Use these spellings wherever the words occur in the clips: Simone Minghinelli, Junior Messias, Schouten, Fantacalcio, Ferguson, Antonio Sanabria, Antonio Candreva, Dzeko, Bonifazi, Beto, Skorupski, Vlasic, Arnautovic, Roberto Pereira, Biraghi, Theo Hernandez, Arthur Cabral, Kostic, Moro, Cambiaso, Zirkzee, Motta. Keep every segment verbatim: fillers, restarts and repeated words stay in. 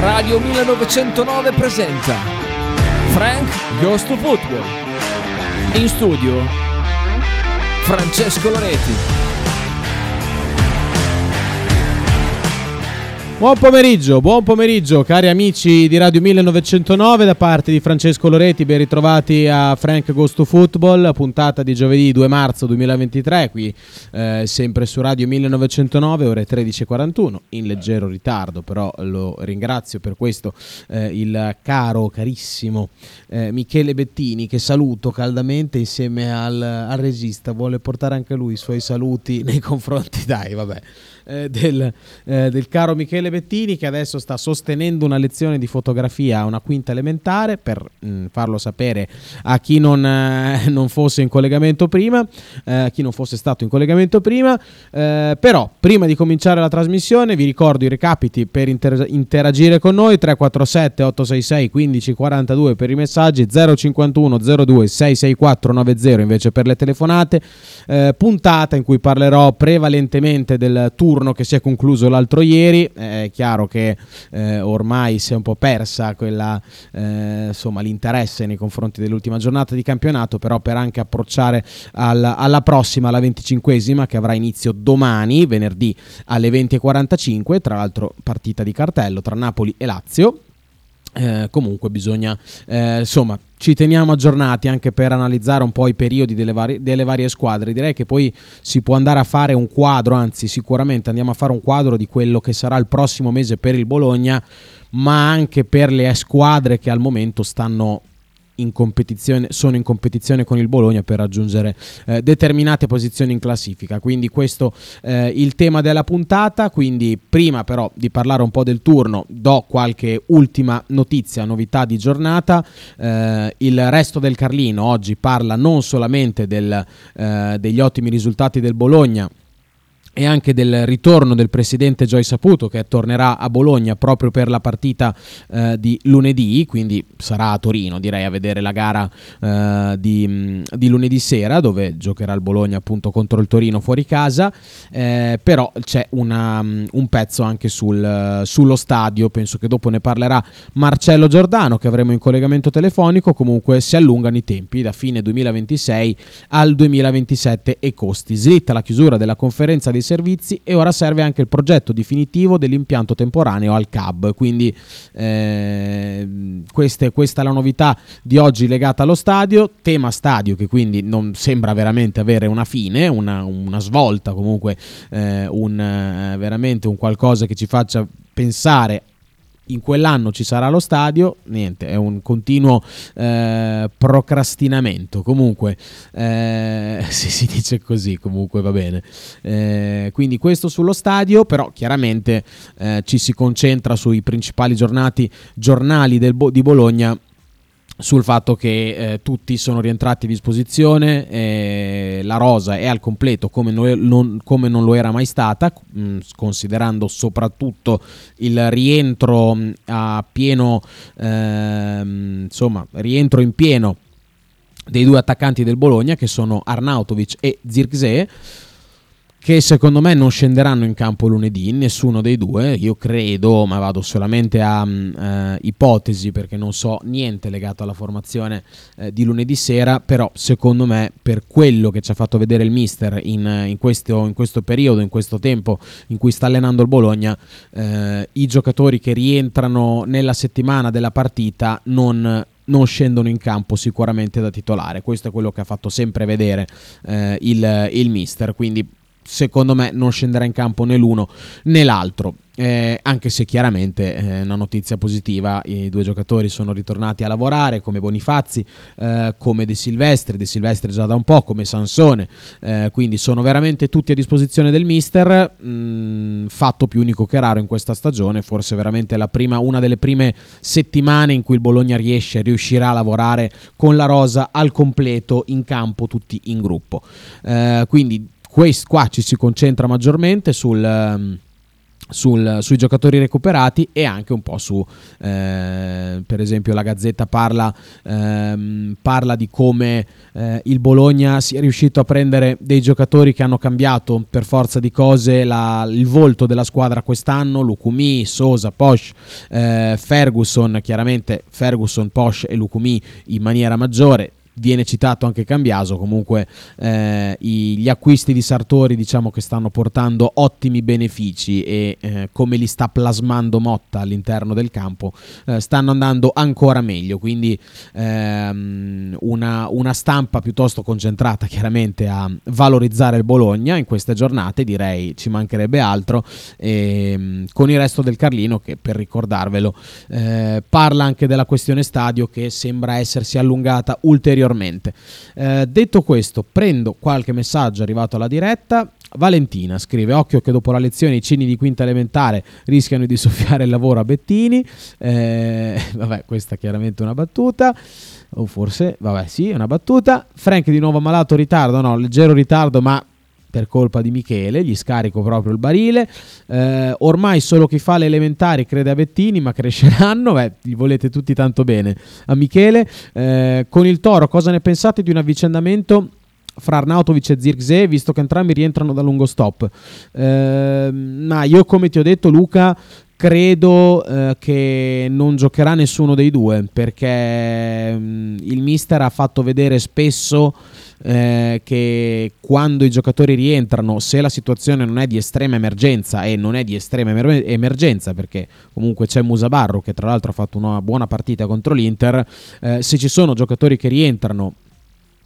Radio millenovecentonove presenta Frank Goes to Football. In studio Francesco Loreti. Buon pomeriggio, buon pomeriggio cari amici di Radio millenovecentonove da parte di Francesco Loreti, ben ritrovati a Frank Goes to Football, puntata di giovedì due marzo duemilaventitré, qui eh, sempre su Radio millenovecentonove, ore tredici e quarantuno, in leggero ritardo, però lo ringrazio per questo eh, il caro, carissimo eh, Michele Bettini, che saluto caldamente insieme al, al regista, vuole portare anche lui i suoi saluti nei confronti, dai vabbè, eh, del, eh, del caro Michele Bettini, che adesso sta sostenendo una lezione di fotografia a una quinta elementare, per mh, farlo sapere a chi non, eh, non fosse in collegamento prima, eh, a chi non fosse stato in collegamento prima, eh, però prima di cominciare la trasmissione vi ricordo i recapiti per inter- interagire con noi: tre quattro sette otto sei sei uno cinque quattro due per i messaggi, zero cinquantuno zero due sei sei quattro nove zero invece per le telefonate. Eh, puntata in cui parlerò prevalentemente del turno che si è concluso l'altro ieri. eh, È chiaro che eh, ormai si è un po' persa quella, eh, insomma, l'interesse nei confronti dell'ultima giornata di campionato, però per anche approcciare al, alla prossima, alla venticinquesima, che avrà inizio domani, venerdì alle venti e quarantacinque, tra l'altro partita di cartello tra Napoli e Lazio. Eh, comunque bisogna, eh, insomma, ci teniamo aggiornati anche per analizzare un po' i periodi delle varie, delle varie squadre. Direi che poi si può andare a fare un quadro, anzi sicuramente andiamo a fare un quadro di quello che sarà il prossimo mese per il Bologna, ma anche per le squadre che al momento stanno in competizione, sono in competizione con il Bologna per raggiungere eh, determinate posizioni in classifica. Quindi questo è eh, il tema della puntata. Quindi prima però di parlare un po' del turno do qualche ultima notizia, novità di giornata. Eh, il Resto del Carlino oggi parla non solamente del, eh, degli ottimi risultati del Bologna e anche del ritorno del presidente Gioi Saputo, che tornerà a Bologna proprio per la partita eh, di lunedì, quindi sarà a Torino, direi, a vedere la gara eh, di, di lunedì sera, dove giocherà il Bologna appunto contro il Torino fuori casa. Eh, però c'è una, un pezzo anche sul, sullo stadio, penso che dopo ne parlerà Marcello Giordano, che avremo in collegamento telefonico. Comunque si allungano i tempi da fine duemilaventisei al duemilaventisette e costi, slitta la chiusura della conferenza di servizi e ora serve anche il progetto definitivo dell'impianto temporaneo al C A B. Quindi eh, queste, questa è la novità di oggi legata allo stadio, tema stadio che quindi non sembra veramente avere una fine, una, una svolta, comunque eh, un, veramente un qualcosa che ci faccia pensare in quell'anno ci sarà lo stadio. Niente, è un continuo eh, procrastinamento, comunque eh, se si dice così, comunque va bene. Eh, quindi questo sullo stadio, però chiaramente eh, ci si concentra sui principali giornati, giornali del Bo- di Bologna, sul fatto che eh, tutti sono rientrati a disposizione, eh, la rosa è al completo come non, non, come non lo era mai stata, mh, considerando soprattutto il rientro mh, a pieno, eh, insomma, rientro in pieno dei due attaccanti del Bologna, che sono Arnautovic e Zirkzee, che secondo me non scenderanno in campo lunedì, nessuno dei due, io credo, ma vado solamente a eh, ipotesi perché non so niente legato alla formazione eh, di lunedì sera, però secondo me, per quello che ci ha fatto vedere il mister in, in, questo, in questo periodo, in questo tempo in cui sta allenando il Bologna, eh, i giocatori che rientrano nella settimana della partita non... non scendono in campo sicuramente da titolare. Questo è quello che ha fatto sempre vedere eh, il, il mister, quindi secondo me non scenderà in campo né l'uno né l'altro. Eh, anche se chiaramente è eh, una notizia positiva, i due giocatori sono ritornati a lavorare, come Bonifazi, eh, come De Silvestri, De Silvestri già da un po', come Sansone, eh, quindi sono veramente tutti a disposizione del mister, mh, fatto più unico che raro in questa stagione, forse veramente la prima, una delle prime settimane in cui il Bologna riesce, riuscirà a lavorare con la rosa al completo in campo, tutti in gruppo. Eh, quindi Quest, qua ci si concentra maggiormente sul, Sul, sui giocatori recuperati e anche un po' su eh, per esempio la Gazzetta parla, ehm, parla di come eh, il Bologna sia riuscito a prendere dei giocatori che hanno cambiato per forza di cose la, il volto della squadra quest'anno: Lucumí, Sosa, Posch, eh, Ferguson, chiaramente Ferguson, Posch e Lucumí in maniera maggiore. Viene citato anche Cambiaso. Comunque eh, i, gli acquisti di Sartori diciamo che stanno portando ottimi benefici e eh, come li sta plasmando Motta all'interno del campo eh, stanno andando ancora meglio, quindi ehm, una, una stampa piuttosto concentrata chiaramente a valorizzare il Bologna in queste giornate, direi, ci mancherebbe altro, e, con il resto del Carlino che, per ricordarvelo, eh, parla anche della questione stadio che sembra essersi allungata ulteriormente. Eh, detto questo, prendo qualche messaggio arrivato alla diretta. Valentina scrive: occhio che dopo la lezione i cini di quinta elementare rischiano di soffiare il lavoro a Bettini. Eh, vabbè, questa è chiaramente una battuta, o forse vabbè sì, è una battuta. Frank di nuovo ammalato, ritardo, no, leggero ritardo ma per colpa di Michele, gli scarico proprio il barile. Eh, ormai solo chi fa le elementari crede a Bettini, ma cresceranno. Beh, li volete tutti tanto bene a Michele. Eh, con il Toro cosa ne pensate di un avvicendamento fra Arnautovic e Zirkzee, visto che entrambi rientrano da lungo stop? Eh, ma io, come ti ho detto Luca, credo eh, che non giocherà nessuno dei due, perché mh, il mister ha fatto vedere spesso eh, che quando i giocatori rientrano, se la situazione non è di estrema emergenza, e non è di estrema emer- emergenza perché comunque c'è Musabarro che tra l'altro ha fatto una buona partita contro l'Inter, eh, se ci sono giocatori che rientrano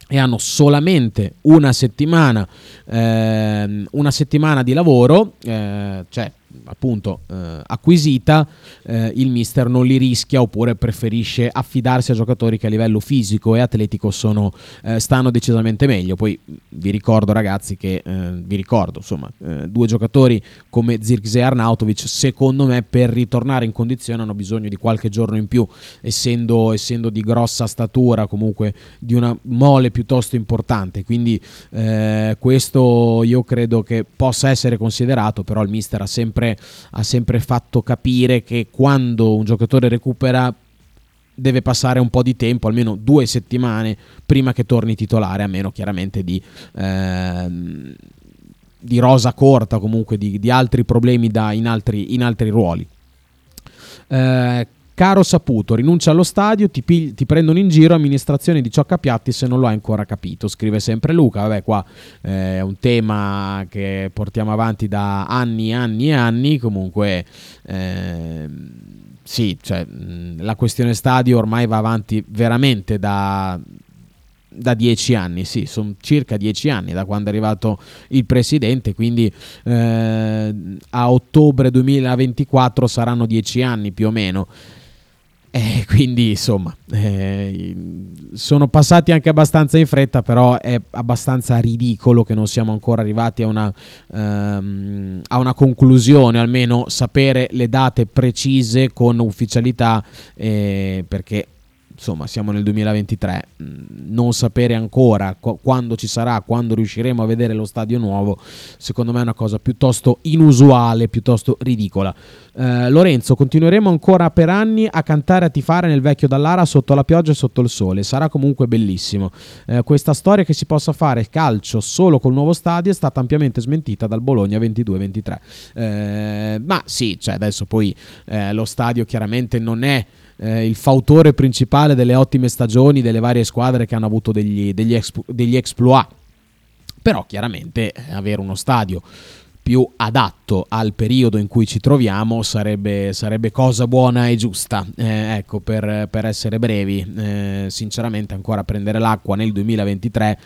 e hanno solamente una settimana ehm, una settimana di lavoro eh, cioè appunto eh, acquisita, eh, il mister non li rischia, oppure preferisce affidarsi a giocatori che a livello fisico e atletico sono eh, stanno decisamente meglio. Poi vi ricordo ragazzi che eh, vi ricordo insomma eh, due giocatori come Zirkzee e Arnautovic secondo me per ritornare in condizione hanno bisogno di qualche giorno in più, essendo, essendo di grossa statura, comunque di una mole piuttosto importante, quindi eh, questo io credo che possa essere considerato. Però il mister ha sempre ha sempre fatto capire che quando un giocatore recupera deve passare un po' di tempo, almeno due settimane prima che torni titolare, a meno chiaramente di ehm, di rosa corta, comunque di, di altri problemi da, in, altri, in altri ruoli. eh, Caro Saputo, rinuncia allo stadio, ti, pig- ti prendono in giro amministrazione di Ciocca Piatti se non lo hai ancora capito, scrive sempre Luca. Vabbè, qua eh, è un tema che portiamo avanti da anni e anni e anni, comunque eh, sì, cioè, la questione stadio ormai va avanti veramente da... da dieci anni, sì, sono circa dieci anni da quando è arrivato il presidente, quindi eh, a ottobre duemilaventiquattro saranno dieci anni più o meno. Eh, quindi insomma eh, sono passati anche abbastanza in fretta, però è abbastanza ridicolo che non siamo ancora arrivati a una, ehm, a una conclusione, almeno sapere le date precise con ufficialità, eh, perché insomma siamo nel duemilaventitré, non sapere ancora quando ci sarà, quando riusciremo a vedere lo stadio nuovo, secondo me è una cosa piuttosto inusuale, piuttosto ridicola. eh, Lorenzo: continueremo ancora per anni a cantare, a tifare nel vecchio Dallara sotto la pioggia e sotto il sole, sarà comunque bellissimo. Eh, questa storia che si possa fare calcio solo col nuovo stadio è stata ampiamente smentita dal Bologna ventidue ventitré. Eh, ma sì, cioè adesso poi eh, lo stadio chiaramente non è Eh, il fautore principale delle ottime stagioni delle varie squadre che hanno avuto degli, degli, expo, degli exploit, però chiaramente avere uno stadio più adatto al periodo in cui ci troviamo sarebbe, sarebbe cosa buona e giusta. Eh, ecco, per, per essere brevi, eh, sinceramente ancora prendere l'acqua nel duemilaventitré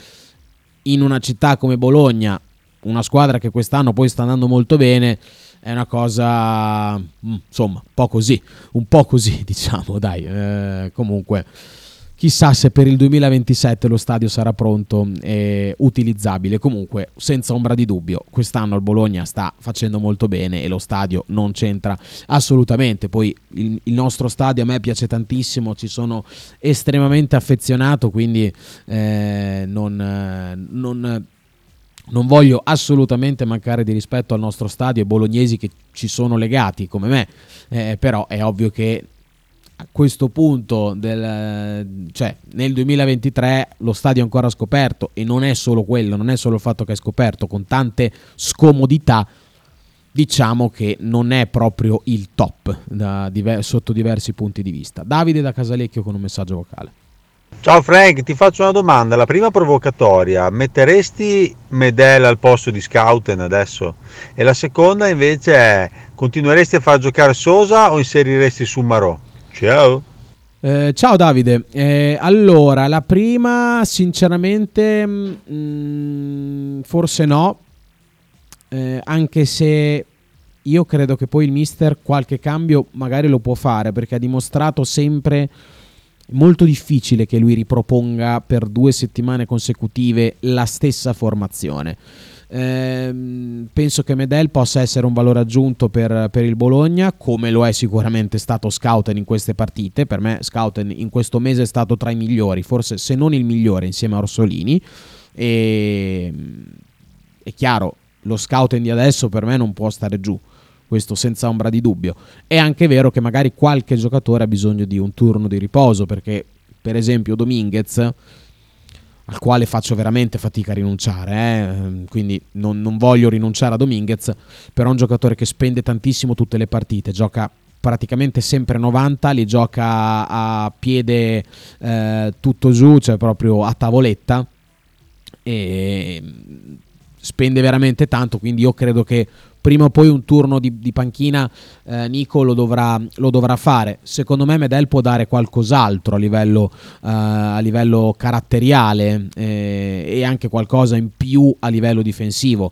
in una città come Bologna, una squadra che quest'anno poi sta andando molto bene, è una cosa insomma un po' così, un po' così diciamo, dai. Eh, comunque chissà se per il duemilaventisette lo stadio sarà pronto e utilizzabile. Comunque senza ombra di dubbio quest'anno il Bologna sta facendo molto bene e lo stadio non c'entra assolutamente. Poi il, il nostro stadio a me piace tantissimo, ci sono estremamente affezionato, quindi eh, non, non non voglio assolutamente mancare di rispetto al nostro stadio e bolognesi che ci sono legati come me, eh, però è ovvio che a questo punto del, cioè nel duemilaventitré lo stadio è ancora scoperto, e non è solo quello, non è solo il fatto che è scoperto, con tante scomodità diciamo che non è proprio il top da diver- sotto diversi punti di vista. Davide da Casalecchio con un messaggio vocale. Ciao Frank, ti faccio una domanda, la prima provocatoria: metteresti Medel al posto di Schouten adesso? E la seconda invece è: continueresti a far giocare Sosa o inseriresti Soumaoro? Ciao. Eh, ciao Davide, eh, allora la prima sinceramente mh, forse no, eh, anche se io credo che poi il mister qualche cambio magari lo può fare, perché ha dimostrato sempre molto difficile che lui riproponga per due settimane consecutive la stessa formazione. Eh, penso che Medel possa essere un valore aggiunto per, per il Bologna, come lo è sicuramente stato Schouten in queste partite. Per me Schouten in questo mese è stato tra i migliori, forse se non il migliore, insieme a Orsolini. E è chiaro, lo Schouten di adesso per me non può stare giù, questo senza ombra di dubbio. È anche vero che magari qualche giocatore ha bisogno di un turno di riposo, perché per esempio Dominguez, al quale faccio veramente fatica a rinunciare, eh? Quindi non, non voglio rinunciare a Dominguez, però è un giocatore che spende tantissimo tutte le partite, gioca praticamente sempre novanta, li gioca a piede eh, tutto giù, cioè proprio a tavoletta, e spende veramente tanto, quindi io credo che prima o poi un turno di, di panchina eh, Nico lo dovrà, lo dovrà fare. Secondo me Medel può dare qualcos'altro a livello, eh, a livello caratteriale eh, e anche qualcosa in più a livello difensivo.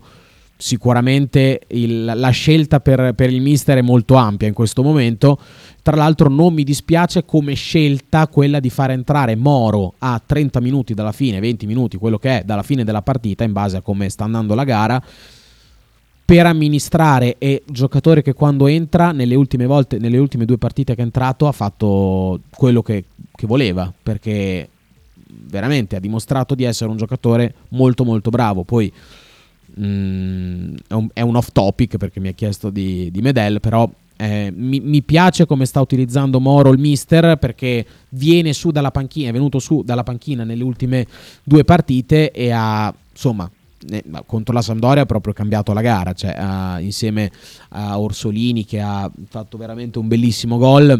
Sicuramente il, la scelta per, per il mister è molto ampia in questo momento. Tra l'altro non mi dispiace come scelta quella di far entrare Moro a trenta minuti dalla fine, venti minuti, quello che è, dalla fine della partita, in base a come sta andando la gara, per amministrare. È giocatore che quando entra, nelle ultime volte, nelle ultime due partite che è entrato, ha fatto quello che, che voleva, perché veramente ha dimostrato di essere un giocatore molto molto bravo. Poi Mm, è, un, è un off topic perché mi ha chiesto di, di Medel, però eh, mi, mi piace come sta utilizzando Moro il mister, perché viene su dalla panchina, è venuto su dalla panchina nelle ultime due partite e ha, insomma, eh, contro la Sampdoria ha proprio cambiato la gara, cioè, ha, insieme a Orsolini che ha fatto veramente un bellissimo gol,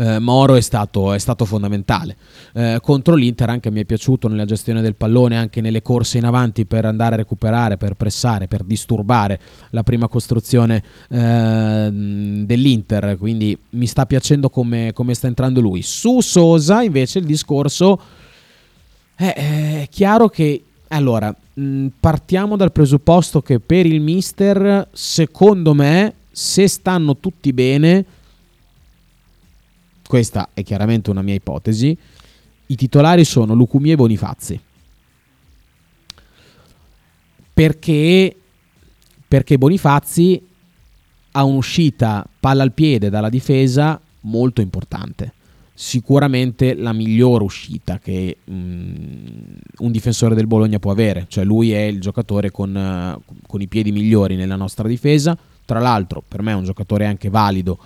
Eh, Moro è stato, è stato fondamentale. Eh, contro l'Inter anche mi è piaciuto nella gestione del pallone, anche nelle corse in avanti per andare a recuperare, per pressare, per disturbare la prima costruzione eh, dell'Inter, quindi mi sta piacendo come, come sta entrando lui. Su Sosa invece il discorso è, è chiaro che, allora, mh, partiamo dal presupposto che per il mister, secondo me, se stanno tutti bene, questa è chiaramente una mia ipotesi, i titolari sono Lucumí e Bonifazi. Perché? Perché Bonifazi ha un'uscita palla al piede dalla difesa molto importante, sicuramente la miglior uscita che um, un difensore del Bologna può avere, cioè lui è il giocatore con, uh, con i piedi migliori nella nostra difesa. Tra l'altro per me è un giocatore anche valido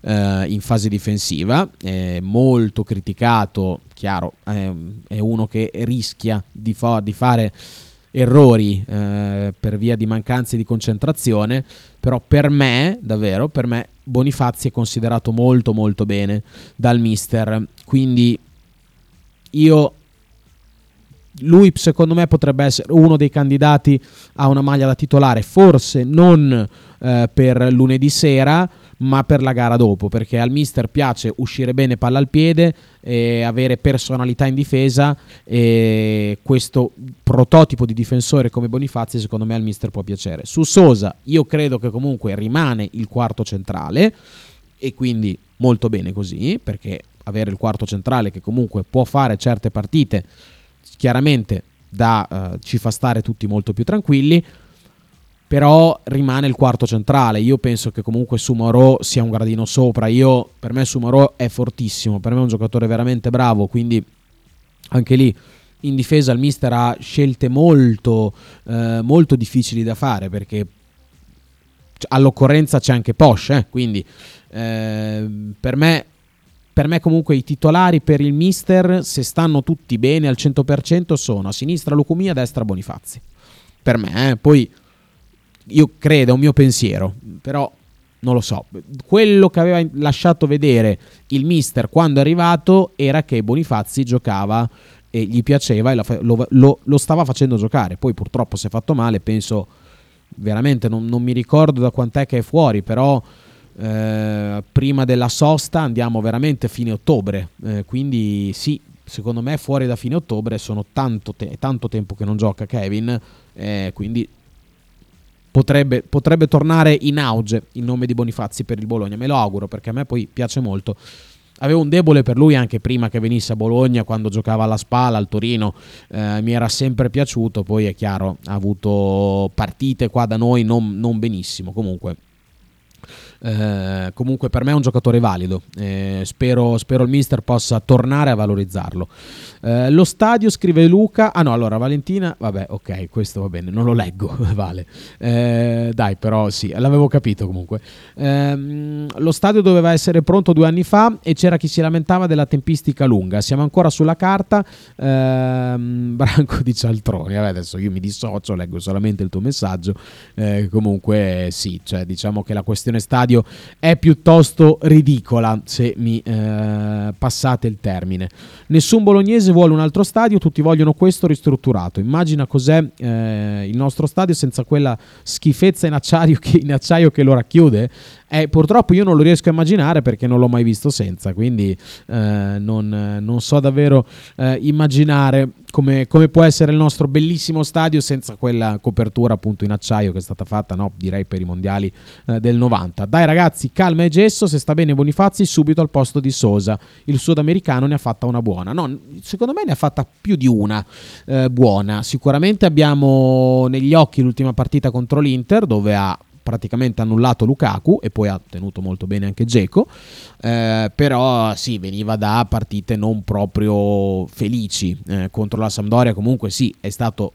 Uh, in fase difensiva, eh, molto criticato, chiaro, eh, è uno che rischia di, fa- di fare errori eh, per via di mancanze di concentrazione, però per me, davvero, per me Bonifazi è considerato molto molto bene dal mister, quindi io, lui secondo me potrebbe essere uno dei candidati a una maglia da titolare, forse non eh, per lunedì sera, ma per la gara dopo, perché al mister piace uscire bene palla al piede e avere personalità in difesa, e questo prototipo di difensore come Bonifazi secondo me al mister può piacere. Su Sosa io credo che comunque rimane il quarto centrale, e quindi molto bene così, perché avere il quarto centrale che comunque può fare certe partite chiaramente da, eh, ci fa stare tutti molto più tranquilli, però rimane il quarto centrale. Io penso che comunque Soumaoro sia un gradino sopra. Io, per me Soumaoro è fortissimo, per me è un giocatore veramente bravo, quindi anche lì in difesa il mister ha scelte molto, eh, molto difficili da fare, perché all'occorrenza c'è anche Posch, eh? Quindi eh, per me per me comunque i titolari per il mister, se stanno tutti bene al cento per cento, sono a sinistra Lucumí, a destra Bonifazi, per me, eh? Poi io credo, è un mio pensiero, però non lo so, quello che aveva lasciato vedere il mister quando è arrivato era che Bonifazi giocava e gli piaceva e lo, lo, lo stava facendo giocare. Poi purtroppo si è fatto male, penso veramente, non, non mi ricordo da quant'è che è fuori, però eh, prima della sosta andiamo veramente a fine ottobre, eh, quindi sì, secondo me fuori da fine ottobre, sono tanto, te- tanto tempo che non gioca Kevin, eh, quindi Potrebbe, potrebbe tornare in auge il nome di Bonifazi per il Bologna, me lo auguro, perché a me poi piace molto. Avevo un debole per lui anche prima che venisse a Bologna, quando giocava alla Spal, al Torino, eh, mi era sempre piaciuto. Poi è chiaro, ha avuto partite qua da noi non, non benissimo, comunque eh, comunque per me è un giocatore valido, eh, spero, spero il mister possa tornare a valorizzarlo. Eh, lo stadio, scrive Luca, ah no, allora Valentina, vabbè, ok, questo va bene, non lo leggo, vale, eh, dai, però sì, l'avevo capito comunque. Eh, lo stadio doveva essere pronto due anni fa e c'era chi si lamentava della tempistica lunga, siamo ancora sulla carta. eh, Branco di Cialtroni, vabbè, adesso io mi dissocio, leggo solamente il tuo messaggio. Eh, comunque sì, cioè, diciamo che la questione stadio è piuttosto ridicola, se mi eh, passate il termine. Nessun bolognese vuole un altro stadio, tutti vogliono questo ristrutturato. Immagina cos'è eh, il nostro stadio senza quella schifezza in acciaio che, in acciaio che lo racchiude. Eh, purtroppo io non lo riesco a immaginare perché non l'ho mai visto senza, quindi eh, non, non so davvero eh, immaginare come, come può essere il nostro bellissimo stadio senza quella copertura appunto in acciaio che è stata fatta, no, direi per i mondiali eh, del novanta. Dai ragazzi, calma e gesso, se sta bene Bonifazi subito al posto di Sosa, il sudamericano ne ha fatta una buona, no, secondo me ne ha fatta più di una eh, buona. Sicuramente abbiamo negli occhi l'ultima partita contro l'Inter dove ha praticamente annullato Lukaku e poi ha tenuto molto bene anche Dzeko, eh, però sì, veniva da partite non proprio felici, eh, contro la Sampdoria comunque sì, è stato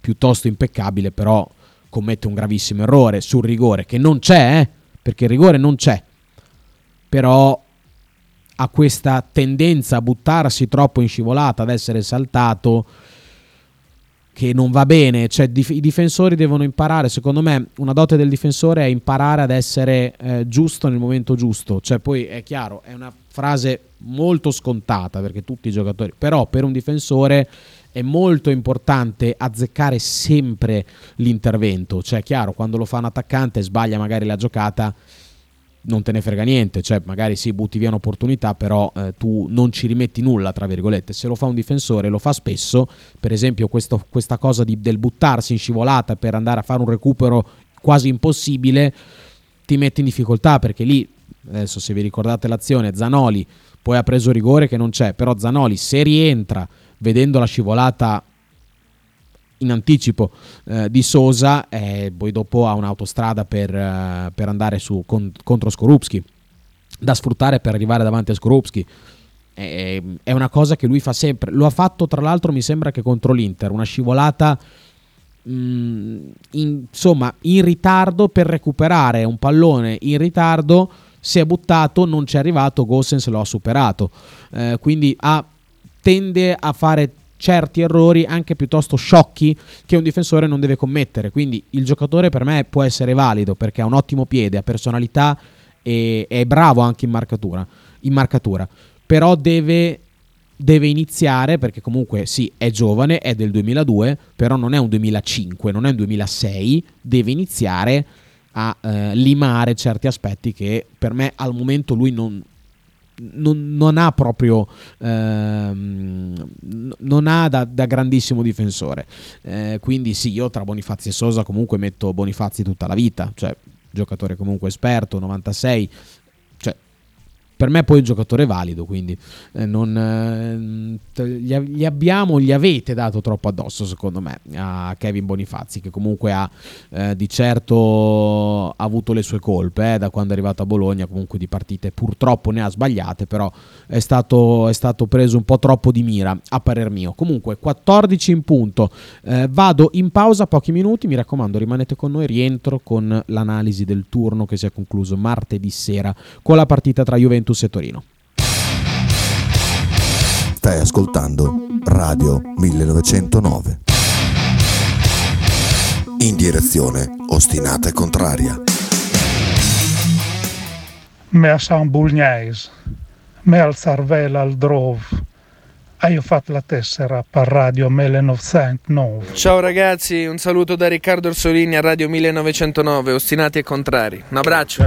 piuttosto impeccabile, però commette un gravissimo errore sul rigore che non c'è, eh, perché il rigore non c'è, però ha questa tendenza a buttarsi troppo in scivolata, ad essere saltato, che non va bene. Cioè, dif- i difensori devono imparare, secondo me una dote del difensore è imparare ad essere eh, giusto nel momento giusto. Cioè, poi è chiaro, è una frase molto scontata perché tutti i giocatori, però per un difensore è molto importante azzeccare sempre l'intervento. Cioè, è chiaro, quando lo fa un attaccante e sbaglia magari la giocata, non te ne frega niente, cioè magari sì, butti via un'opportunità, però eh, tu non ci rimetti nulla, tra virgolette. Se lo fa un difensore, lo fa spesso, per esempio questo, questa cosa di, del buttarsi in scivolata per andare a fare un recupero quasi impossibile, ti mette in difficoltà, perché lì, adesso se vi ricordate l'azione, Zanoli poi ha preso rigore che non c'è, però Zanoli se rientra vedendo la scivolata in anticipo eh, di Sosa, e eh, poi dopo ha un'autostrada per, eh, per andare su con, contro Skorupski, da sfruttare per arrivare davanti a Skorupski. Eh, è una cosa che lui fa sempre, lo ha fatto tra l'altro mi sembra che contro l'Inter, una scivolata mh, insomma in ritardo per recuperare un pallone in ritardo, si è buttato, non c'è arrivato, Gosens lo ha superato, eh, quindi ha, tende a fare certi errori anche piuttosto sciocchi che un difensore non deve commettere. Quindi il giocatore per me può essere valido perché ha un ottimo piede, ha personalità e è bravo anche in marcatura, in marcatura. Però deve, deve iniziare, perché comunque sì, è giovane, è del duemiladue, però non è un duemilacinque, non è un duemilasei, deve iniziare a eh, limare certi aspetti che per me al momento lui non... Non, non ha proprio ehm, non ha da, da grandissimo difensore, eh, quindi sì, io tra Bonifazi e Sosa comunque metto Bonifazi tutta la vita, cioè giocatore comunque esperto, novantasei, cioè per me poi il giocatore è valido, quindi eh, non, eh, gli, gli abbiamo, gli avete dato troppo addosso secondo me a Kevin Bonifazi, che comunque ha eh, di certo avuto le sue colpe eh, da quando è arrivato a Bologna, comunque di partite purtroppo ne ha sbagliate, però è stato, è stato preso un po' troppo di mira a parer mio. Comunque quattordici in punto, eh, vado in pausa pochi minuti, mi raccomando rimanete con noi, rientro con l'analisi del turno che si è concluso martedì sera con la partita tra Juventus e Torino. Stai ascoltando Radio millenovecentonove, in direzione ostinata e contraria. Me a San Bulgnais, me al Sarvela al Drov. Hai fatto la tessera per Radio millenovecentonove. Ciao ragazzi, un saluto da Riccardo Orsolini a Radio millenovecentonove, ostinati e contrari. Un abbraccio.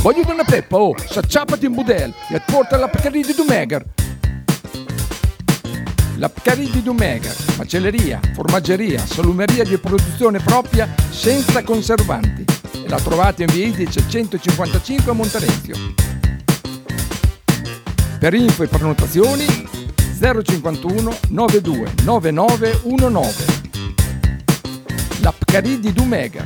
Voglio una peppa, oh, s'acciappati in budel e porta la Pcaridi di Dumegar. La Pcaridi di Dumegar, macelleria, formaggeria, salumeria di produzione propria senza conservanti. E la trovate in via Idice centocinquantacinque a Monterenzio. Per info e prenotazioni zero cinquantuno novantadue novantanove diciannove. La Pcaridi di Dumegar.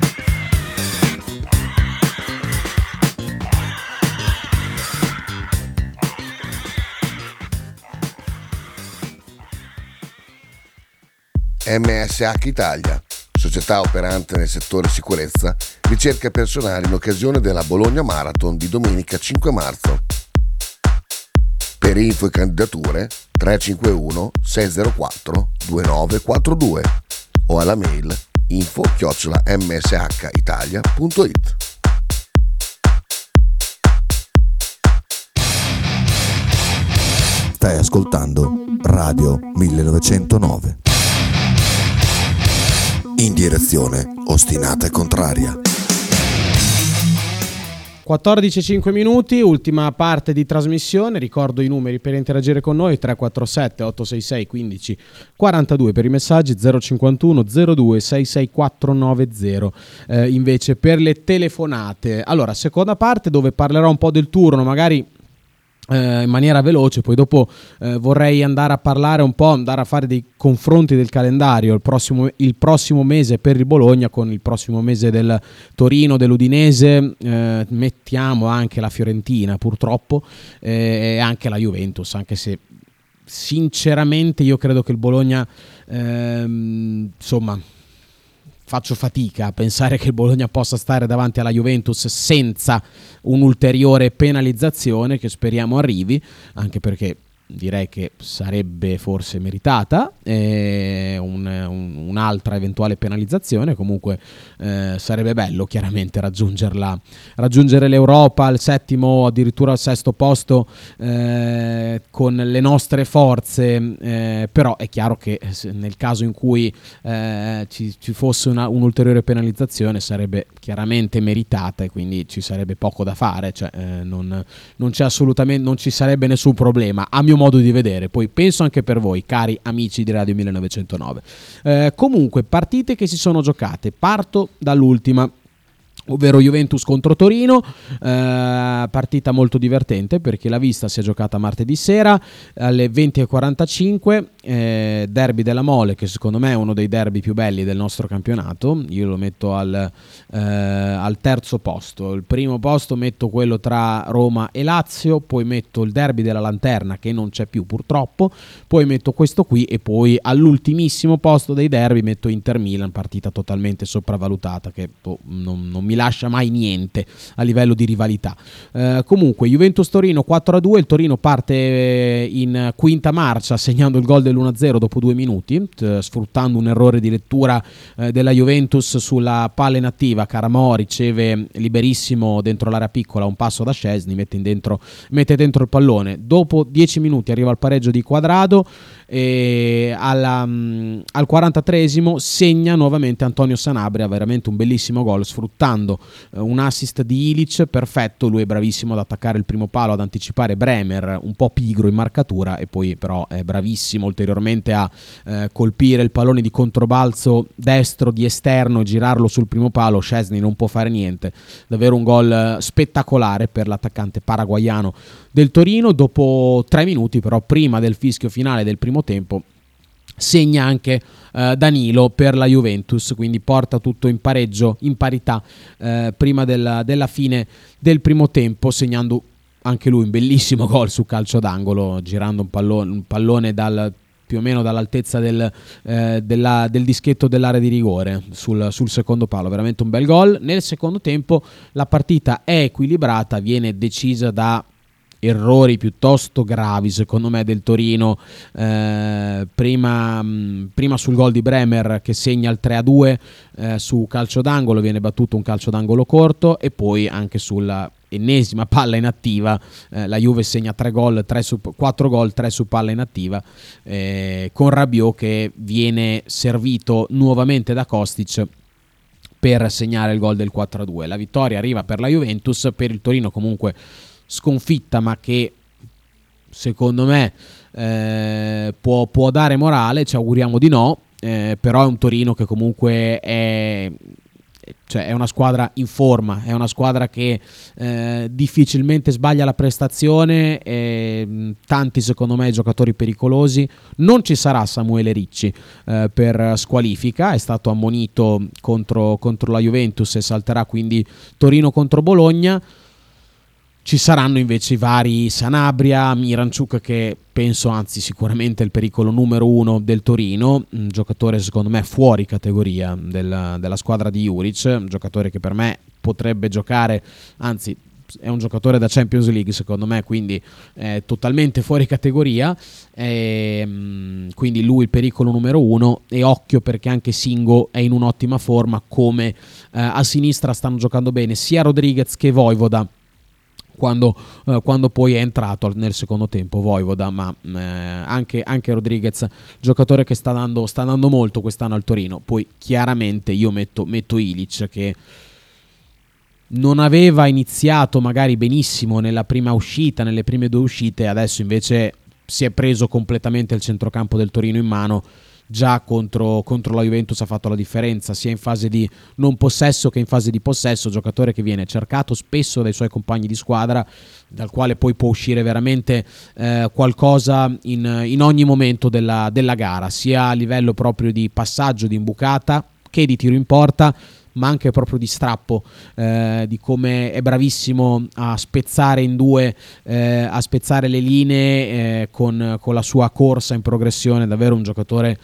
M S H Italia, società operante nel settore sicurezza, ricerca personale in occasione della Bologna Marathon di domenica cinque marzo. Per info e candidature tre cinquantuno sei zero quattro due nove quattro due o alla mail info chiocciola m s h italia punto i t. Stai ascoltando Radio millenovecentonove. In direzione ostinata e contraria. quattordici e cinque minuti, ultima parte di trasmissione. Ricordo i numeri per interagire con noi: tre quattro sette otto sei sei uno cinque quattro due per i messaggi, zero cinquantuno zero due sei sei quattro nove zero eh, invece per le telefonate. Allora, seconda parte dove parlerò un po' del turno, magari eh, in maniera veloce, poi dopo eh, vorrei andare a parlare un po', andare a fare dei confronti del calendario, il prossimo, il prossimo mese per il Bologna con il prossimo mese del Torino, dell'Udinese, eh, mettiamo anche la Fiorentina purtroppo eh, e anche la Juventus, anche se sinceramente io credo che il Bologna ehm, insomma faccio fatica a pensare che il Bologna possa stare davanti alla Juventus senza un'ulteriore penalizzazione che speriamo arrivi, anche perché direi che sarebbe forse meritata eh, un, un, un'altra eventuale penalizzazione. Comunque eh, sarebbe bello chiaramente raggiungerla, raggiungere l'Europa al settimo o addirittura al sesto posto eh, con le nostre forze, eh, però è chiaro che nel caso in cui eh, ci, ci fosse una, un'ulteriore penalizzazione sarebbe chiaramente meritata e quindi ci sarebbe poco da fare, cioè, eh, non, non c'è assolutamente, non ci sarebbe nessun problema a mio modo di vedere, poi penso anche per voi cari amici di Radio millenovecentonove. Eh, comunque partite che si sono giocate, parto dall'ultima, ovvero Juventus contro Torino, eh, partita molto divertente perché la vista si è giocata martedì sera alle venti e quarantacinque, eh, derby della Mole che secondo me è uno dei derby più belli del nostro campionato, io lo metto al, eh, al terzo posto, il primo posto metto quello tra Roma e Lazio, poi metto il derby della Lanterna che non c'è più purtroppo, poi metto questo qui e poi all'ultimissimo posto dei derby metto Inter Milan, partita totalmente sopravvalutata che boh, non, non mi lascia mai niente a livello di rivalità. Eh, comunque Juventus-Torino quattro a due, il Torino parte in quinta marcia segnando il gol dell'uno a zero dopo due minuti, eh, sfruttando un errore di lettura eh, della Juventus sulla palla inattiva. Caramò riceve liberissimo dentro l'area piccola, un passo da Szczęsny, mette dentro, mette dentro il pallone. Dopo dieci minuti arriva il pareggio di Quadrado e alla, mh, al quarantatreesimo segna nuovamente Antonio Sanabria, veramente un bellissimo gol sfruttando un assist di Ilic, perfetto, lui è bravissimo ad attaccare il primo palo, ad anticipare Bremer, un po' pigro in marcatura, e poi però è bravissimo ulteriormente a eh, colpire il pallone di controbalzo destro di esterno e girarlo sul primo palo. Szczęsny non può fare niente, davvero un gol spettacolare per l'attaccante paraguaiano del Torino. Dopo tre minuti però, prima del fischio finale del primo tempo, segna anche eh, Danilo per la Juventus, quindi porta tutto in pareggio, in parità eh, prima della, della fine del primo tempo, segnando anche lui un bellissimo gol su calcio d'angolo, girando un pallone, un pallone dal più o meno dall'altezza del, eh, della, del dischetto dell'area di rigore sul, sul secondo palo, veramente un bel gol. Nel secondo tempo la partita è equilibrata, viene decisa da errori piuttosto gravi secondo me del Torino, eh, prima, mh, prima sul gol di Bremer che segna il tre a due, eh, su calcio d'angolo viene battuto un calcio d'angolo corto, e poi anche sulla ennesima palla inattiva eh, la Juve segna tre gol, tre su, quattro gol, tre su palla inattiva, eh, con Rabiot che viene servito nuovamente da Kostic per segnare il gol del quattro a due. La vittoria arriva per la Juventus, per il Torino comunque sconfitta ma che secondo me eh, può, può dare morale, ci auguriamo di no, eh, però è un Torino che comunque è, cioè è una squadra in forma, è una squadra che eh, difficilmente sbaglia la prestazione, eh, tanti secondo me giocatori pericolosi. Non ci sarà Samuele Ricci eh, per squalifica, è stato ammonito contro, contro la Juventus e salterà quindi Torino contro Bologna. Ci saranno invece i vari Sanabria, Miranchuk che penso anzi sicuramente il pericolo numero uno del Torino, un giocatore secondo me fuori categoria della, della squadra di Juric, un giocatore che per me potrebbe giocare, anzi è un giocatore da Champions League secondo me, quindi è totalmente fuori categoria, e quindi lui il pericolo numero uno. E occhio perché anche Singo è in un'ottima forma, come eh, a sinistra stanno giocando bene sia Rodriguez che Vojvoda, quando, eh, quando poi è entrato nel secondo tempo Vojvoda, ma eh, anche, anche Rodriguez, giocatore che sta dando, sta dando molto quest'anno al Torino. Poi chiaramente io metto, metto Ilic, che non aveva iniziato magari benissimo nella prima uscita, nelle prime due uscite, adesso invece si è preso completamente il centrocampo del Torino in mano. Già contro, contro la Juventus ha fatto la differenza, sia in fase di non possesso che in fase di possesso, giocatore che viene cercato spesso dai suoi compagni di squadra, dal quale poi può uscire veramente eh, qualcosa in, in ogni momento della, della gara, sia a livello proprio di passaggio, di imbucata, che di tiro in porta, ma anche proprio di strappo, eh, di come è bravissimo a spezzare in due, eh, a spezzare le linee eh, con, con la sua corsa in progressione. Davvero un giocatore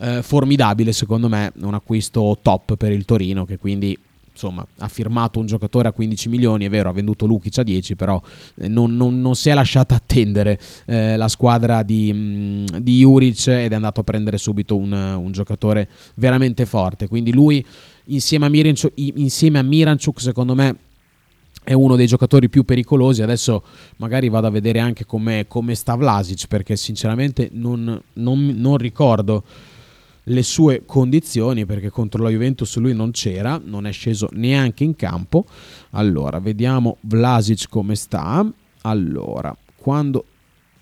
eh, formidabile, secondo me un acquisto top per il Torino, che quindi insomma ha firmato un giocatore a quindici milioni, è vero, ha venduto Lukic a dieci, però non, non, non si è lasciata attendere eh, la squadra di, di Juric, ed è andato a prendere subito un, un giocatore veramente forte. Quindi lui insieme a Miranchuk, insieme a Miranchuk secondo me è uno dei giocatori più pericolosi. Adesso magari vado a vedere anche come sta Vlasic, perché sinceramente non, non, non ricordo le sue condizioni, perché contro la Juventus lui non c'era, non è sceso neanche in campo. Allora vediamo Vlasic come sta. Allora, quando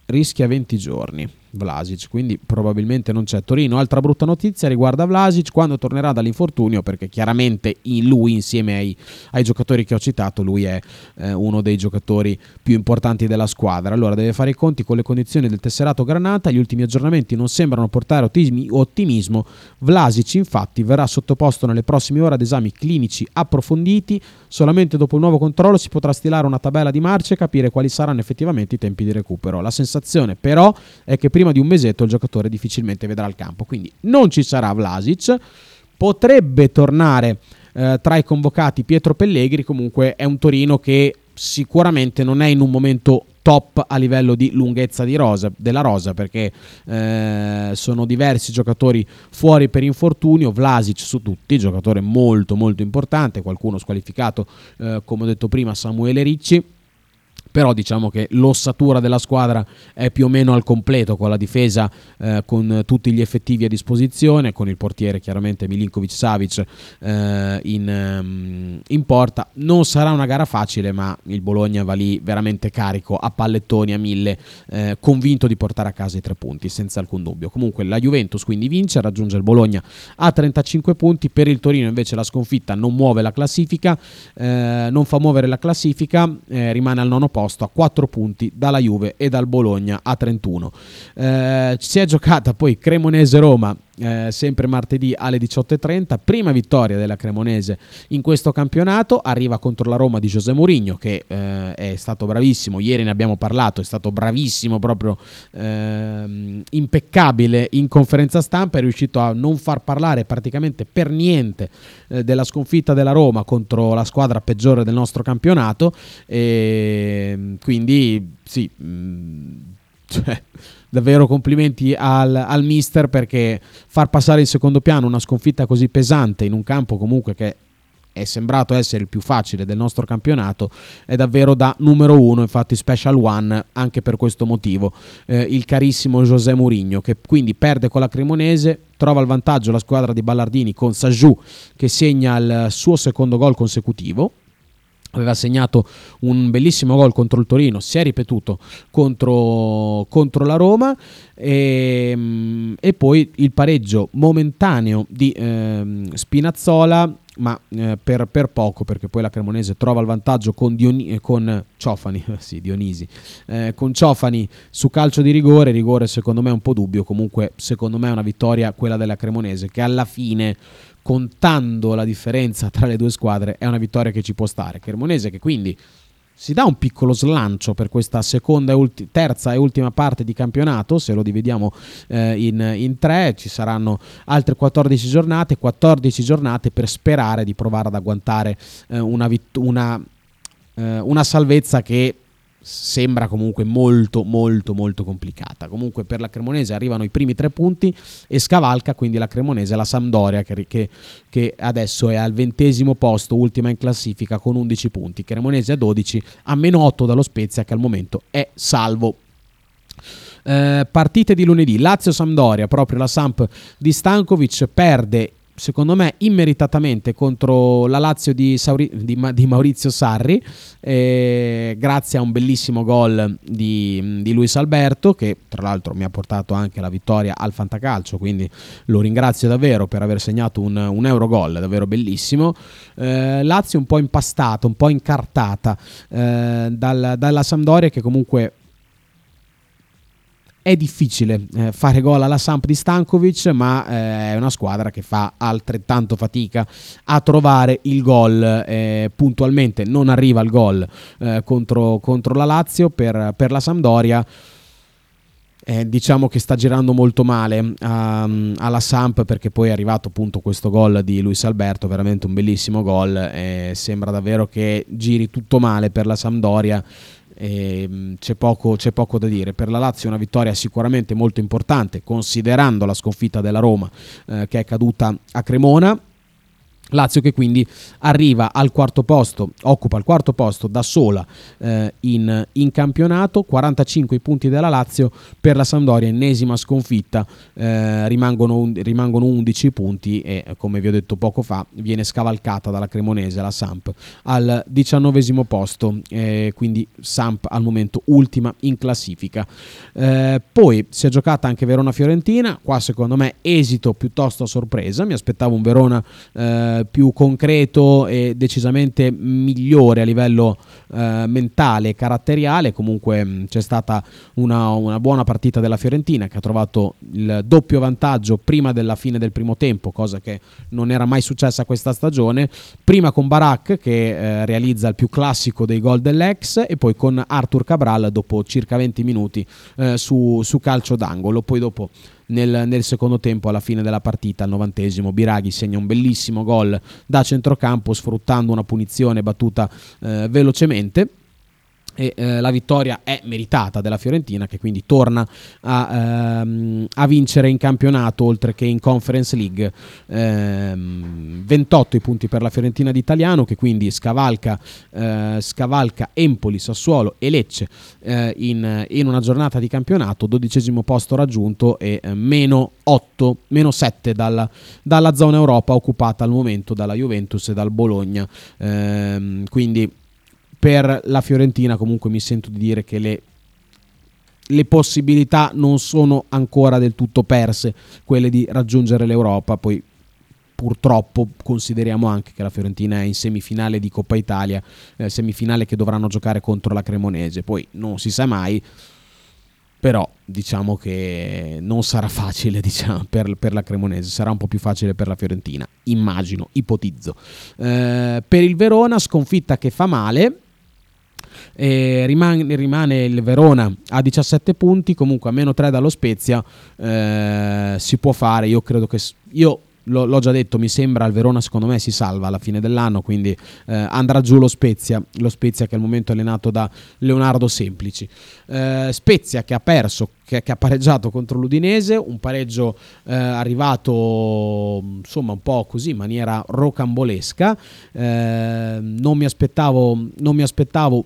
rischia venti giorni Vlasic, quindi probabilmente non c'è Torino. Altra brutta notizia riguarda Vlasic, quando tornerà dall'infortunio, perché chiaramente in lui, insieme ai, ai giocatori che ho citato, lui è eh, uno dei giocatori più importanti della squadra. Allora deve fare i conti con le condizioni del tesserato granata, gli ultimi aggiornamenti non sembrano portare ottimismo. Vlasic infatti verrà sottoposto nelle prossime ore ad esami clinici approfonditi, solamente dopo il nuovo controllo si potrà stilare una tabella di marcia e capire quali saranno effettivamente i tempi di recupero. La sensazione però è che prima di un mesetto il giocatore difficilmente vedrà il campo, quindi non ci sarà Vlasic. Potrebbe tornare eh, tra i convocati Pietro Pellegri. Comunque è un Torino che sicuramente non è in un momento top a livello di lunghezza di rosa, della rosa, perché eh, sono diversi giocatori fuori per infortunio. Vlasic su tutti, giocatore molto molto importante, qualcuno squalificato eh, come ho detto prima, Samuele Ricci. Però diciamo che l'ossatura della squadra è più o meno al completo, con la difesa eh, con tutti gli effettivi a disposizione, con il portiere chiaramente Milinkovic-Savic eh, in, in porta. Non sarà una gara facile, ma il Bologna va lì veramente carico, a pallettoni, a mille, eh, convinto di portare a casa i tre punti senza alcun dubbio. Comunque la Juventus quindi vince, raggiunge il Bologna a trentacinque punti. Per il Torino invece la sconfitta non muove la classifica, eh, non fa muovere la classifica, eh, rimane al nono posto a quattro punti dalla Juve e dal Bologna a trentuno. Eh, si è giocata poi Cremonese-Roma eh, sempre martedì alle diciotto e trenta, prima vittoria della Cremonese in questo campionato, arriva contro la Roma di José Mourinho, che eh, è stato bravissimo, ieri ne abbiamo parlato, è stato bravissimo, proprio eh, impeccabile in conferenza stampa, è riuscito a non far parlare praticamente per niente eh, della sconfitta della Roma contro la squadra peggiore del nostro campionato. E quindi sì, cioè, davvero complimenti al, al mister, perché far passare in secondo piano una sconfitta così pesante in un campo comunque che è sembrato essere il più facile del nostro campionato è davvero da numero uno. Infatti special one anche per questo motivo eh, il carissimo José Mourinho, che quindi perde con la Cremonese, trova il vantaggio la squadra di Ballardini con Sajou che segna il suo secondo gol consecutivo. Aveva segnato un bellissimo gol contro il Torino, si è ripetuto contro, contro la Roma, e, e poi il pareggio momentaneo di eh, Spinazzola, ma eh, per, per poco, perché poi la Cremonese trova il vantaggio con, Dioni- con Ciofani, sì, Dionisi, eh, con Ciofani su calcio di rigore, rigore secondo me un po' dubbio. Comunque secondo me è una vittoria quella della Cremonese, che alla fine, contando la differenza tra le due squadre, è una vittoria che ci può stare. Cremonese che quindi si dà un piccolo slancio per questa seconda e ulti- terza e ultima parte di campionato. Se lo dividiamo eh, in, in tre, ci saranno altre quattordici giornate, quattordici giornate per sperare di provare ad agguantare eh, una, vit- una, eh, una salvezza che sembra comunque molto molto molto complicata. Comunque per la Cremonese arrivano i primi tre punti e scavalca quindi la Cremonese la Sampdoria, che, che, che adesso è al ventesimo posto, ultima in classifica con undici punti. Cremonese a dodici, a meno otto dallo Spezia, che al momento è salvo. Eh, partite di lunedì: Lazio-Sampdoria. Proprio la Samp di Stankovic perde, secondo me immeritatamente, contro la Lazio di, Sauri, di, di Maurizio Sarri, eh, grazie a un bellissimo gol di, di Luis Alberto, che tra l'altro mi ha portato anche la vittoria al Fantacalcio, quindi lo ringrazio davvero per aver segnato un, un eurogol davvero bellissimo. eh, Lazio un po' impastata, un po' incartata eh, dal, dalla Sampdoria, che comunque è difficile eh, fare gol alla Samp di Stankovic, ma eh, è una squadra che fa altrettanto fatica a trovare il gol eh, puntualmente. Non arriva il gol eh, contro, contro la Lazio. Per, per la Sampdoria eh, diciamo che sta girando molto male um, alla Samp, perché poi è arrivato appunto questo gol di Luis Alberto, veramente un bellissimo gol. Eh, sembra davvero che giri tutto male per la Sampdoria. E c'è poco, c'è poco da dire. Per la Lazio una vittoria sicuramente molto importante, considerando la sconfitta della Roma eh, che è caduta a Cremona. Lazio che quindi arriva al quarto posto, occupa il quarto posto da sola eh, in, in campionato. Quarantacinque punti della Lazio. Per la Sampdoria ennesima sconfitta, eh, rimangono, rimangono undici punti e, come vi ho detto poco fa, viene scavalcata dalla Cremonese la Samp al diciannovesimo posto, eh, quindi Samp al momento ultima in classifica. Eh, poi si è giocata anche Verona-Fiorentina, qua secondo me esito piuttosto a sorpresa. Mi aspettavo un Verona eh, più concreto e decisamente migliore a livello eh, mentale e caratteriale. Comunque mh, c'è stata una, una buona partita della Fiorentina, che ha trovato il doppio vantaggio prima della fine del primo tempo, cosa che non era mai successa questa stagione, prima con Barak che eh, realizza il più classico dei gol dell'ex, e poi con Arthur Cabral dopo circa venti minuti eh, su, su calcio d'angolo. Poi dopo Nel, nel secondo tempo, alla fine della partita, al novantesimo, Biraghi segna un bellissimo gol da centrocampo, sfruttando una punizione battuta eh, velocemente. E eh, la vittoria è meritata della Fiorentina, che quindi torna a, ehm, a vincere in campionato oltre che in Conference League. ehm, ventotto i punti per la Fiorentina di Italiano, che quindi scavalca, eh, scavalca Empoli, Sassuolo e Lecce eh, in, in una giornata di campionato. Dodicesimo posto raggiunto e eh, meno otto, meno sette dalla, dalla zona Europa, occupata al momento dalla Juventus e dal Bologna. ehm, quindi per la Fiorentina comunque mi sento di dire che le, le possibilità non sono ancora del tutto perse, quelle di raggiungere l'Europa. Poi purtroppo consideriamo anche che la Fiorentina è in semifinale di Coppa Italia, eh, semifinale che dovranno giocare contro la Cremonese. Poi non si sa mai, però diciamo che non sarà facile, diciamo, per, per la Cremonese. Sarà un po' più facile per la Fiorentina, immagino, ipotizzo. Eh, per il Verona sconfitta che fa male. E rimane, rimane il Verona a diciassette punti, comunque a meno tre dallo Spezia. Eh, si può fare, io credo che io L- l'ho già detto, mi sembra il Verona secondo me si salva alla fine dell'anno, quindi eh, andrà giù lo Spezia, lo Spezia che al momento è allenato da Leonardo Semplici. eh, Spezia che ha perso, che, che ha pareggiato contro l'Udinese, un pareggio eh, arrivato insomma un po' così in maniera rocambolesca. eh, non mi aspettavo non mi aspettavo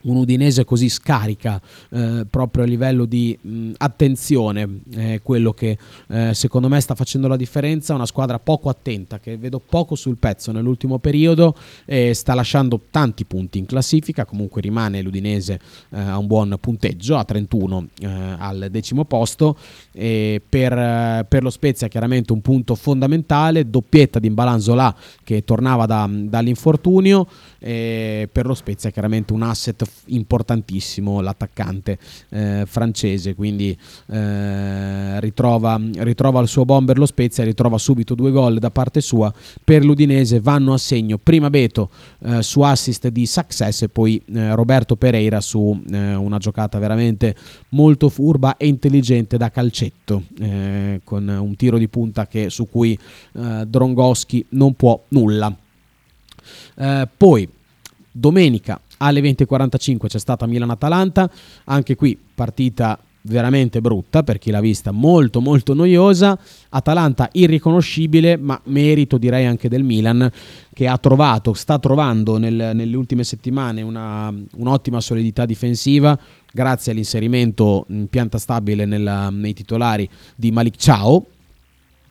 un Udinese così scarica, eh, proprio a livello di mh, attenzione, eh, quello che eh, secondo me sta facendo la differenza. Una squadra poco attenta, che vedo poco sul pezzo nell'ultimo periodo, eh, sta lasciando tanti punti in classifica. Comunque rimane l'Udinese eh, a un buon punteggio, a trentuno, eh, al decimo posto. E per, eh, per lo Spezia chiaramente un punto fondamentale, doppietta di Imbalanzolà che tornava da, dall'infortunio. E per lo Spezia chiaramente un asset importantissimo, l'attaccante eh, francese, quindi eh, ritrova, ritrova il suo bomber lo Spezia, ritrova subito due gol da parte sua. Per l'Udinese vanno a segno prima Beto eh, su assist di Success, e poi eh, Roberto Pereira su eh, una giocata veramente molto furba e intelligente da calcetto, eh, con un tiro di punta che, su cui eh, Drągowski non può nulla. Eh, poi domenica Alle venti e quarantacinque c'è stata Milan-Atalanta, anche qui partita veramente brutta per chi l'ha vista, molto molto noiosa. Atalanta irriconoscibile, ma merito direi anche del Milan, che ha trovato, sta trovando nel, nelle ultime settimane una, un'ottima solidità difensiva grazie all'inserimento in pianta stabile nella, nei titolari di Malik Thiaw,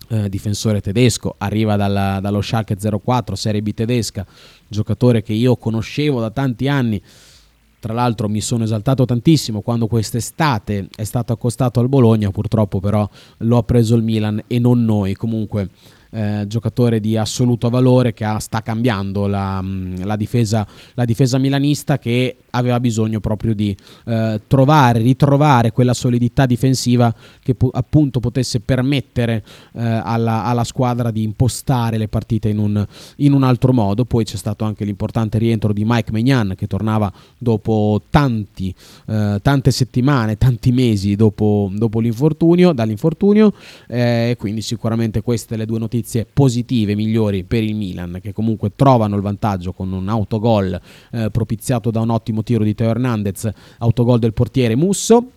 eh, difensore tedesco, arriva dalla, dallo Schalke zero quattro, Serie B tedesca, giocatore che io conoscevo da tanti anni. Tra l'altro mi sono esaltato tantissimo quando quest'estate è stato accostato al Bologna, purtroppo però lo ha preso il Milan e non noi. Comunque eh, giocatore di assoluto valore che ha, sta cambiando la, la, difesa, la difesa milanista, che aveva bisogno proprio di eh, trovare, ritrovare quella solidità difensiva che pu- appunto potesse permettere eh, alla, alla squadra di impostare le partite in un, in un altro modo. Poi c'è stato anche l'importante rientro di Mike Maignan, che tornava dopo tanti eh, tante settimane, tanti mesi dopo, dopo l'infortunio, dall'infortunio, eh, quindi sicuramente queste le due notizie positive migliori per il Milan, che comunque trovano il vantaggio con un autogol eh, propiziato da un ottimo tiro di Theo Hernandez, autogol del portiere Musso,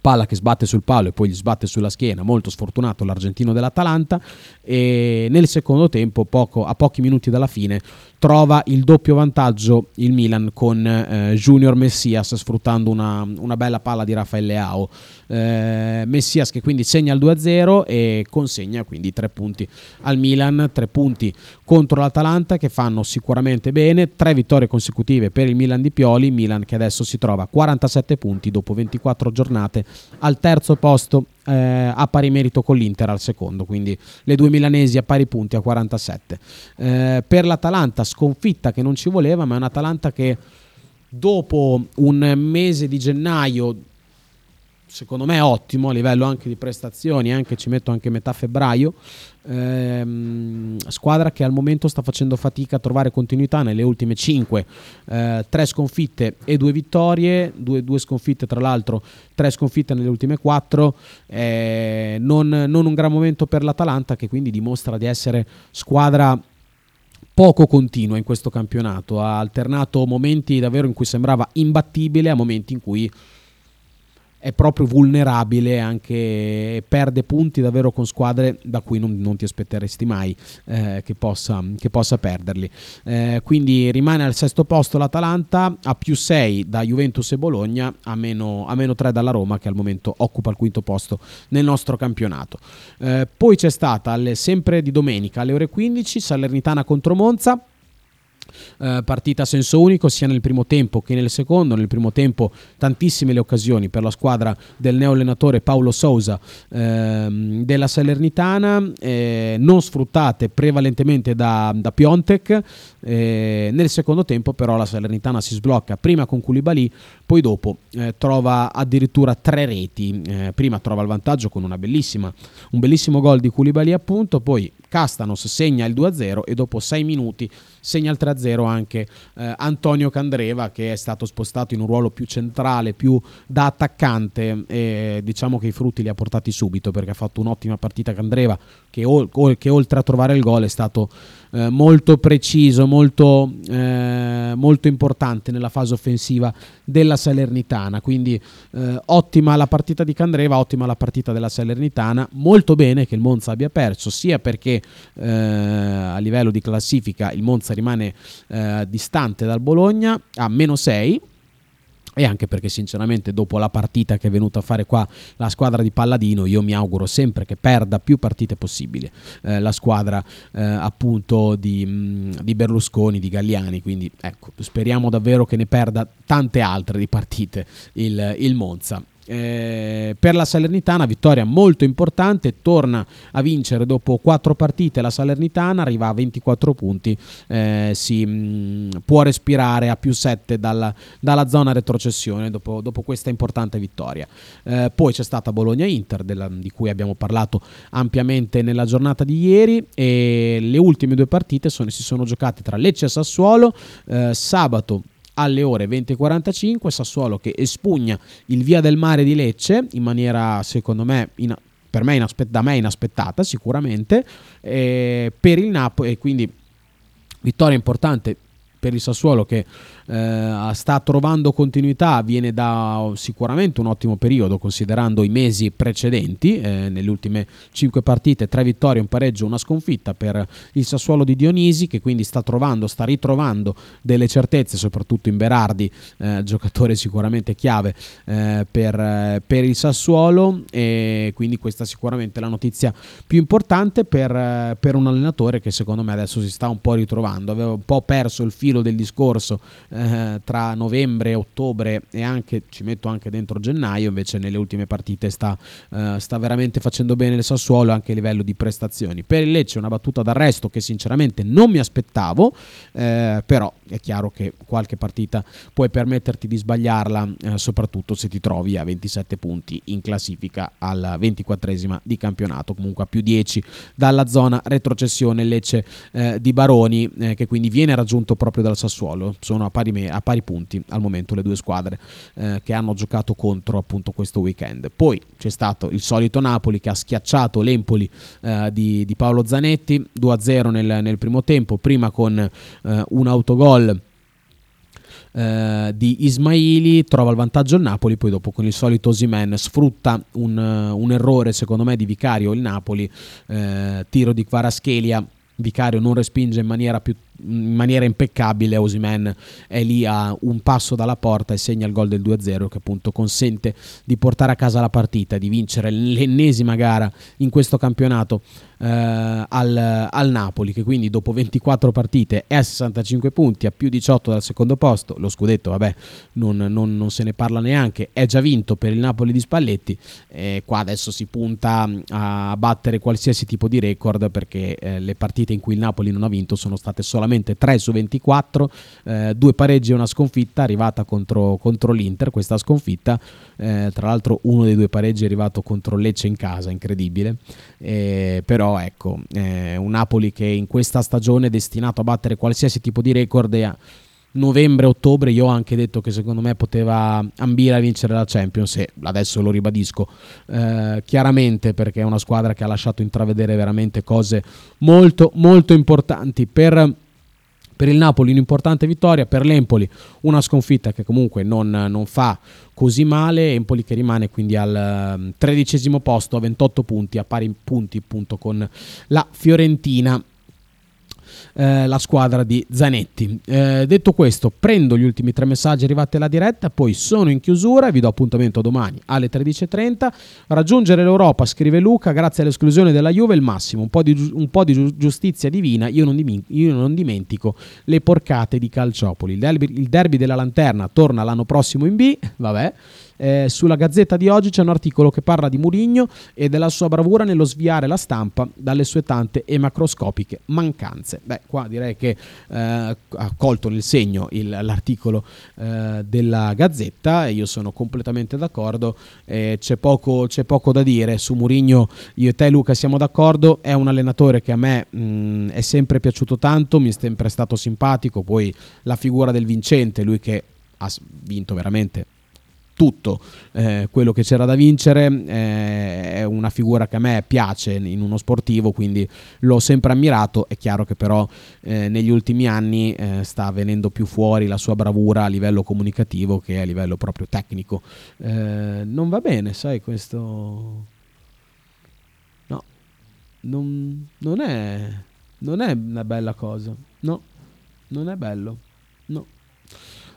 palla che sbatte sul palo e poi gli sbatte sulla schiena, molto sfortunato l'argentino dell'Atalanta. E nel secondo tempo, poco, a pochi minuti dalla fine, trova il doppio vantaggio il Milan con eh, Junior Messias, sfruttando una, una bella palla di Rafael Leao, eh, Messias che quindi segna il due a zero e consegna quindi tre punti al Milan, tre punti contro l'Atalanta, che fanno sicuramente bene, tre vittorie consecutive per il Milan di Pioli. Milan che adesso si trova a quarantasette punti dopo ventiquattro giornate, al terzo posto, eh, a pari merito con l'Inter al secondo, quindi le due milanesi a pari punti a quarantasette. Eh, per l'Atalanta, sconfitta che non ci voleva, ma è un'Atalanta che dopo un mese di gennaio secondo me ottimo a livello anche di prestazioni, anche ci metto anche metà febbraio, ehm, squadra che al momento sta facendo fatica a trovare continuità nelle ultime cinque, eh, tre sconfitte e due vittorie, due, due sconfitte tra l'altro, tre sconfitte nelle ultime quattro, eh, non, non un gran momento per l'Atalanta, che quindi dimostra di essere squadra poco continua in questo campionato. Ha alternato momenti davvero in cui sembrava imbattibile a momenti in cui è proprio vulnerabile, anche perde punti davvero con squadre da cui non, non ti aspetteresti mai eh, che, possa, che possa perderli. Eh, quindi rimane al sesto posto l'Atalanta, a più sei da Juventus e Bologna, a meno, a meno tre dalla Roma, che al momento occupa il quinto posto nel nostro campionato. Eh, poi c'è stata, sempre di domenica alle ore quindici, Salernitana contro Monza. Uh, partita a senso unico sia nel primo tempo che nel secondo. Nel primo tempo tantissime le occasioni per la squadra del neo allenatore Paulo Sousa ehm, della Salernitana, eh, non sfruttate prevalentemente da, da Piontek. Eh, nel secondo tempo però la Salernitana si sblocca, prima con Koulibaly, poi dopo eh, trova addirittura tre reti, eh, prima trova il vantaggio con una bellissima, un bellissimo gol di Koulibaly appunto, poi Castanos segna il due a zero e dopo sei minuti segna il tre a zero anche eh, Antonio Candreva, che è stato spostato in un ruolo più centrale, più da attaccante, e diciamo che i frutti li ha portati subito, perché ha fatto un'ottima partita Candreva, che, o- che oltre a trovare il gol è stato eh, molto preciso, molto, eh, molto importante nella fase offensiva della Salernitana. Quindi eh, ottima la partita di Candreva, ottima la partita della Salernitana, molto bene che il Monza abbia perso, sia perché eh, a livello di classifica il Monza rimane eh, distante dal Bologna a meno sei, e anche perché sinceramente dopo la partita che è venuta a fare qua la squadra di Palladino, io mi auguro sempre che perda più partite possibile eh, la squadra eh, appunto di, di Berlusconi, di Galliani, quindi ecco, speriamo davvero che ne perda tante altre di partite il, il Monza. Eh, per la Salernitana vittoria molto importante, torna a vincere dopo quattro partite la Salernitana, arriva a ventiquattro punti, eh, si mh, può respirare a più sette dalla, dalla zona retrocessione dopo, dopo questa importante vittoria. Eh, poi c'è stata Bologna-Inter, della, di cui abbiamo parlato ampiamente nella giornata di ieri, e le ultime due partite sono, si sono giocate tra Lecce e Sassuolo, eh, sabato alle ore venti e quarantacinque, Sassuolo che espugna il Via del Mare di Lecce in maniera secondo me, in, per me inaspet- da me inaspettata sicuramente, eh, per il Napoli, e quindi vittoria importante per il Sassuolo che eh, sta trovando continuità, viene da sicuramente un ottimo periodo considerando i mesi precedenti, eh, nelle ultime cinque partite tre vittorie, un pareggio, una sconfitta per il Sassuolo di Dionisi, che quindi sta trovando, sta ritrovando delle certezze, soprattutto in Berardi, eh, giocatore sicuramente chiave eh, per, eh, per il Sassuolo, e quindi questa è sicuramente la notizia più importante per, eh, per un allenatore che secondo me adesso si sta un po' ritrovando. Aveva un po' perso il filo del discorso eh, tra novembre, ottobre e anche, ci metto anche dentro gennaio, invece nelle ultime partite sta, eh, sta veramente facendo bene il Sassuolo anche a livello di prestazioni. Per il Lecce una battuta d'arresto che sinceramente non mi aspettavo, eh, però è chiaro che qualche partita puoi permetterti di sbagliarla, eh, soprattutto se ti trovi a ventisette punti in classifica alla ventiquattresima di campionato, comunque a più dieci dalla zona retrocessione Lecce eh, di Baroni, eh, che quindi viene raggiunto proprio dal Sassuolo. Sono a pari, me- a pari punti al momento le due squadre eh, che hanno giocato contro appunto questo weekend. Poi c'è stato il solito Napoli che ha schiacciato l'Empoli eh, di, di Paolo Zanetti due a zero nel, nel primo tempo, prima con eh, un autogol Uh, di Ismaili, trova il vantaggio il Napoli, poi dopo con il solito Osimhen sfrutta un, uh, un errore secondo me di Vicario il Napoli, uh, tiro di Kvaratskhelia, Vicario non respinge in maniera, più, in maniera impeccabile, Osimhen è lì a un passo dalla porta e segna il gol del due a zero che appunto consente di portare a casa la partita, di vincere l'ennesima gara in questo campionato Uh, al, al Napoli, che quindi dopo ventiquattro partite è a sessantacinque punti, a più diciotto dal secondo posto. Lo scudetto vabbè non, non, non se ne parla neanche, è già vinto per il Napoli di Spalletti, e qua adesso si punta a battere qualsiasi tipo di record, perché eh, le partite in cui il Napoli non ha vinto sono state solamente tre su ventiquattro, eh, due pareggi e una sconfitta arrivata contro, contro l'Inter, questa sconfitta eh, tra l'altro uno dei due pareggi è arrivato contro Lecce in casa, incredibile, eh, però ecco, eh, un Napoli che in questa stagione è destinato a battere qualsiasi tipo di record, e a novembre-ottobre io ho anche detto che secondo me poteva ambire a vincere la Champions, e adesso lo ribadisco eh, chiaramente, perché è una squadra che ha lasciato intravedere veramente cose molto molto importanti. Per Per il Napoli un'importante vittoria, per l'Empoli una sconfitta che comunque non, non fa così male, Empoli che rimane quindi al tredicesimo posto a ventotto punti, a pari punti appunto con la Fiorentina, eh, la squadra di Zanetti. Eh, detto questo, prendo gli ultimi tre messaggi arrivati alla diretta, poi sono in chiusura e vi do appuntamento domani alle tredici e trenta. Raggiungere l'Europa, scrive Luca, grazie all'esclusione della Juve il massimo, un po' di, un po' di giustizia divina, io non, dimin- io non dimentico le porcate di Calciopoli. Il derby, il derby della Lanterna torna l'anno prossimo in B, vabbè. Eh, sulla Gazzetta di oggi c'è un articolo che parla di Mourinho e della sua bravura nello sviare la stampa dalle sue tante e macroscopiche mancanze. Beh, qua direi che eh, ha colto nel segno il, l'articolo eh, della Gazzetta, e io sono completamente d'accordo, eh, c'è, poco, c'è poco da dire su Mourinho. Io e te Luca siamo d'accordo, è un allenatore che a me mh, è sempre piaciuto tanto, mi è sempre stato simpatico, poi la figura del vincente, lui che ha vinto veramente tutto eh, quello che c'era da vincere, eh, è una figura che a me piace in uno sportivo, quindi l'ho sempre ammirato. È chiaro che però eh, negli ultimi anni eh, sta venendo più fuori la sua bravura a livello comunicativo che a livello proprio tecnico, eh, non va bene, sai, questo no, non, non è non è una bella cosa, no, non è bello, no.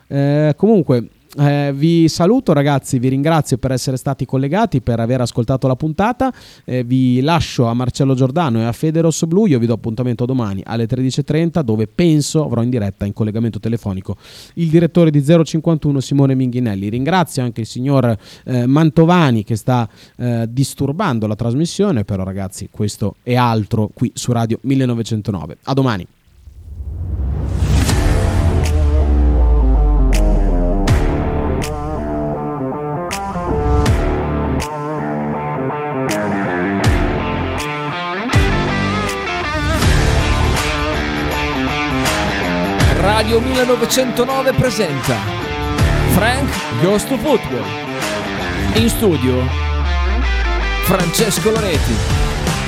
Eh, comunque Eh, vi saluto ragazzi, vi ringrazio per essere stati collegati, per aver ascoltato la puntata, eh, vi lascio a Marcello Giordano e a Fede Rossoblu, io vi do appuntamento domani alle tredici e trenta, dove penso avrò in diretta, in collegamento telefonico, il direttore di zero cinquantuno Simone Minghinelli. Ringrazio anche il signor eh, Mantovani che sta eh, disturbando la trasmissione, però ragazzi questo è altro qui su Radio millenovecentonove. A domani. Radio millenovecentonove presenta Frank Goes to Football. In studio Francesco Loreti.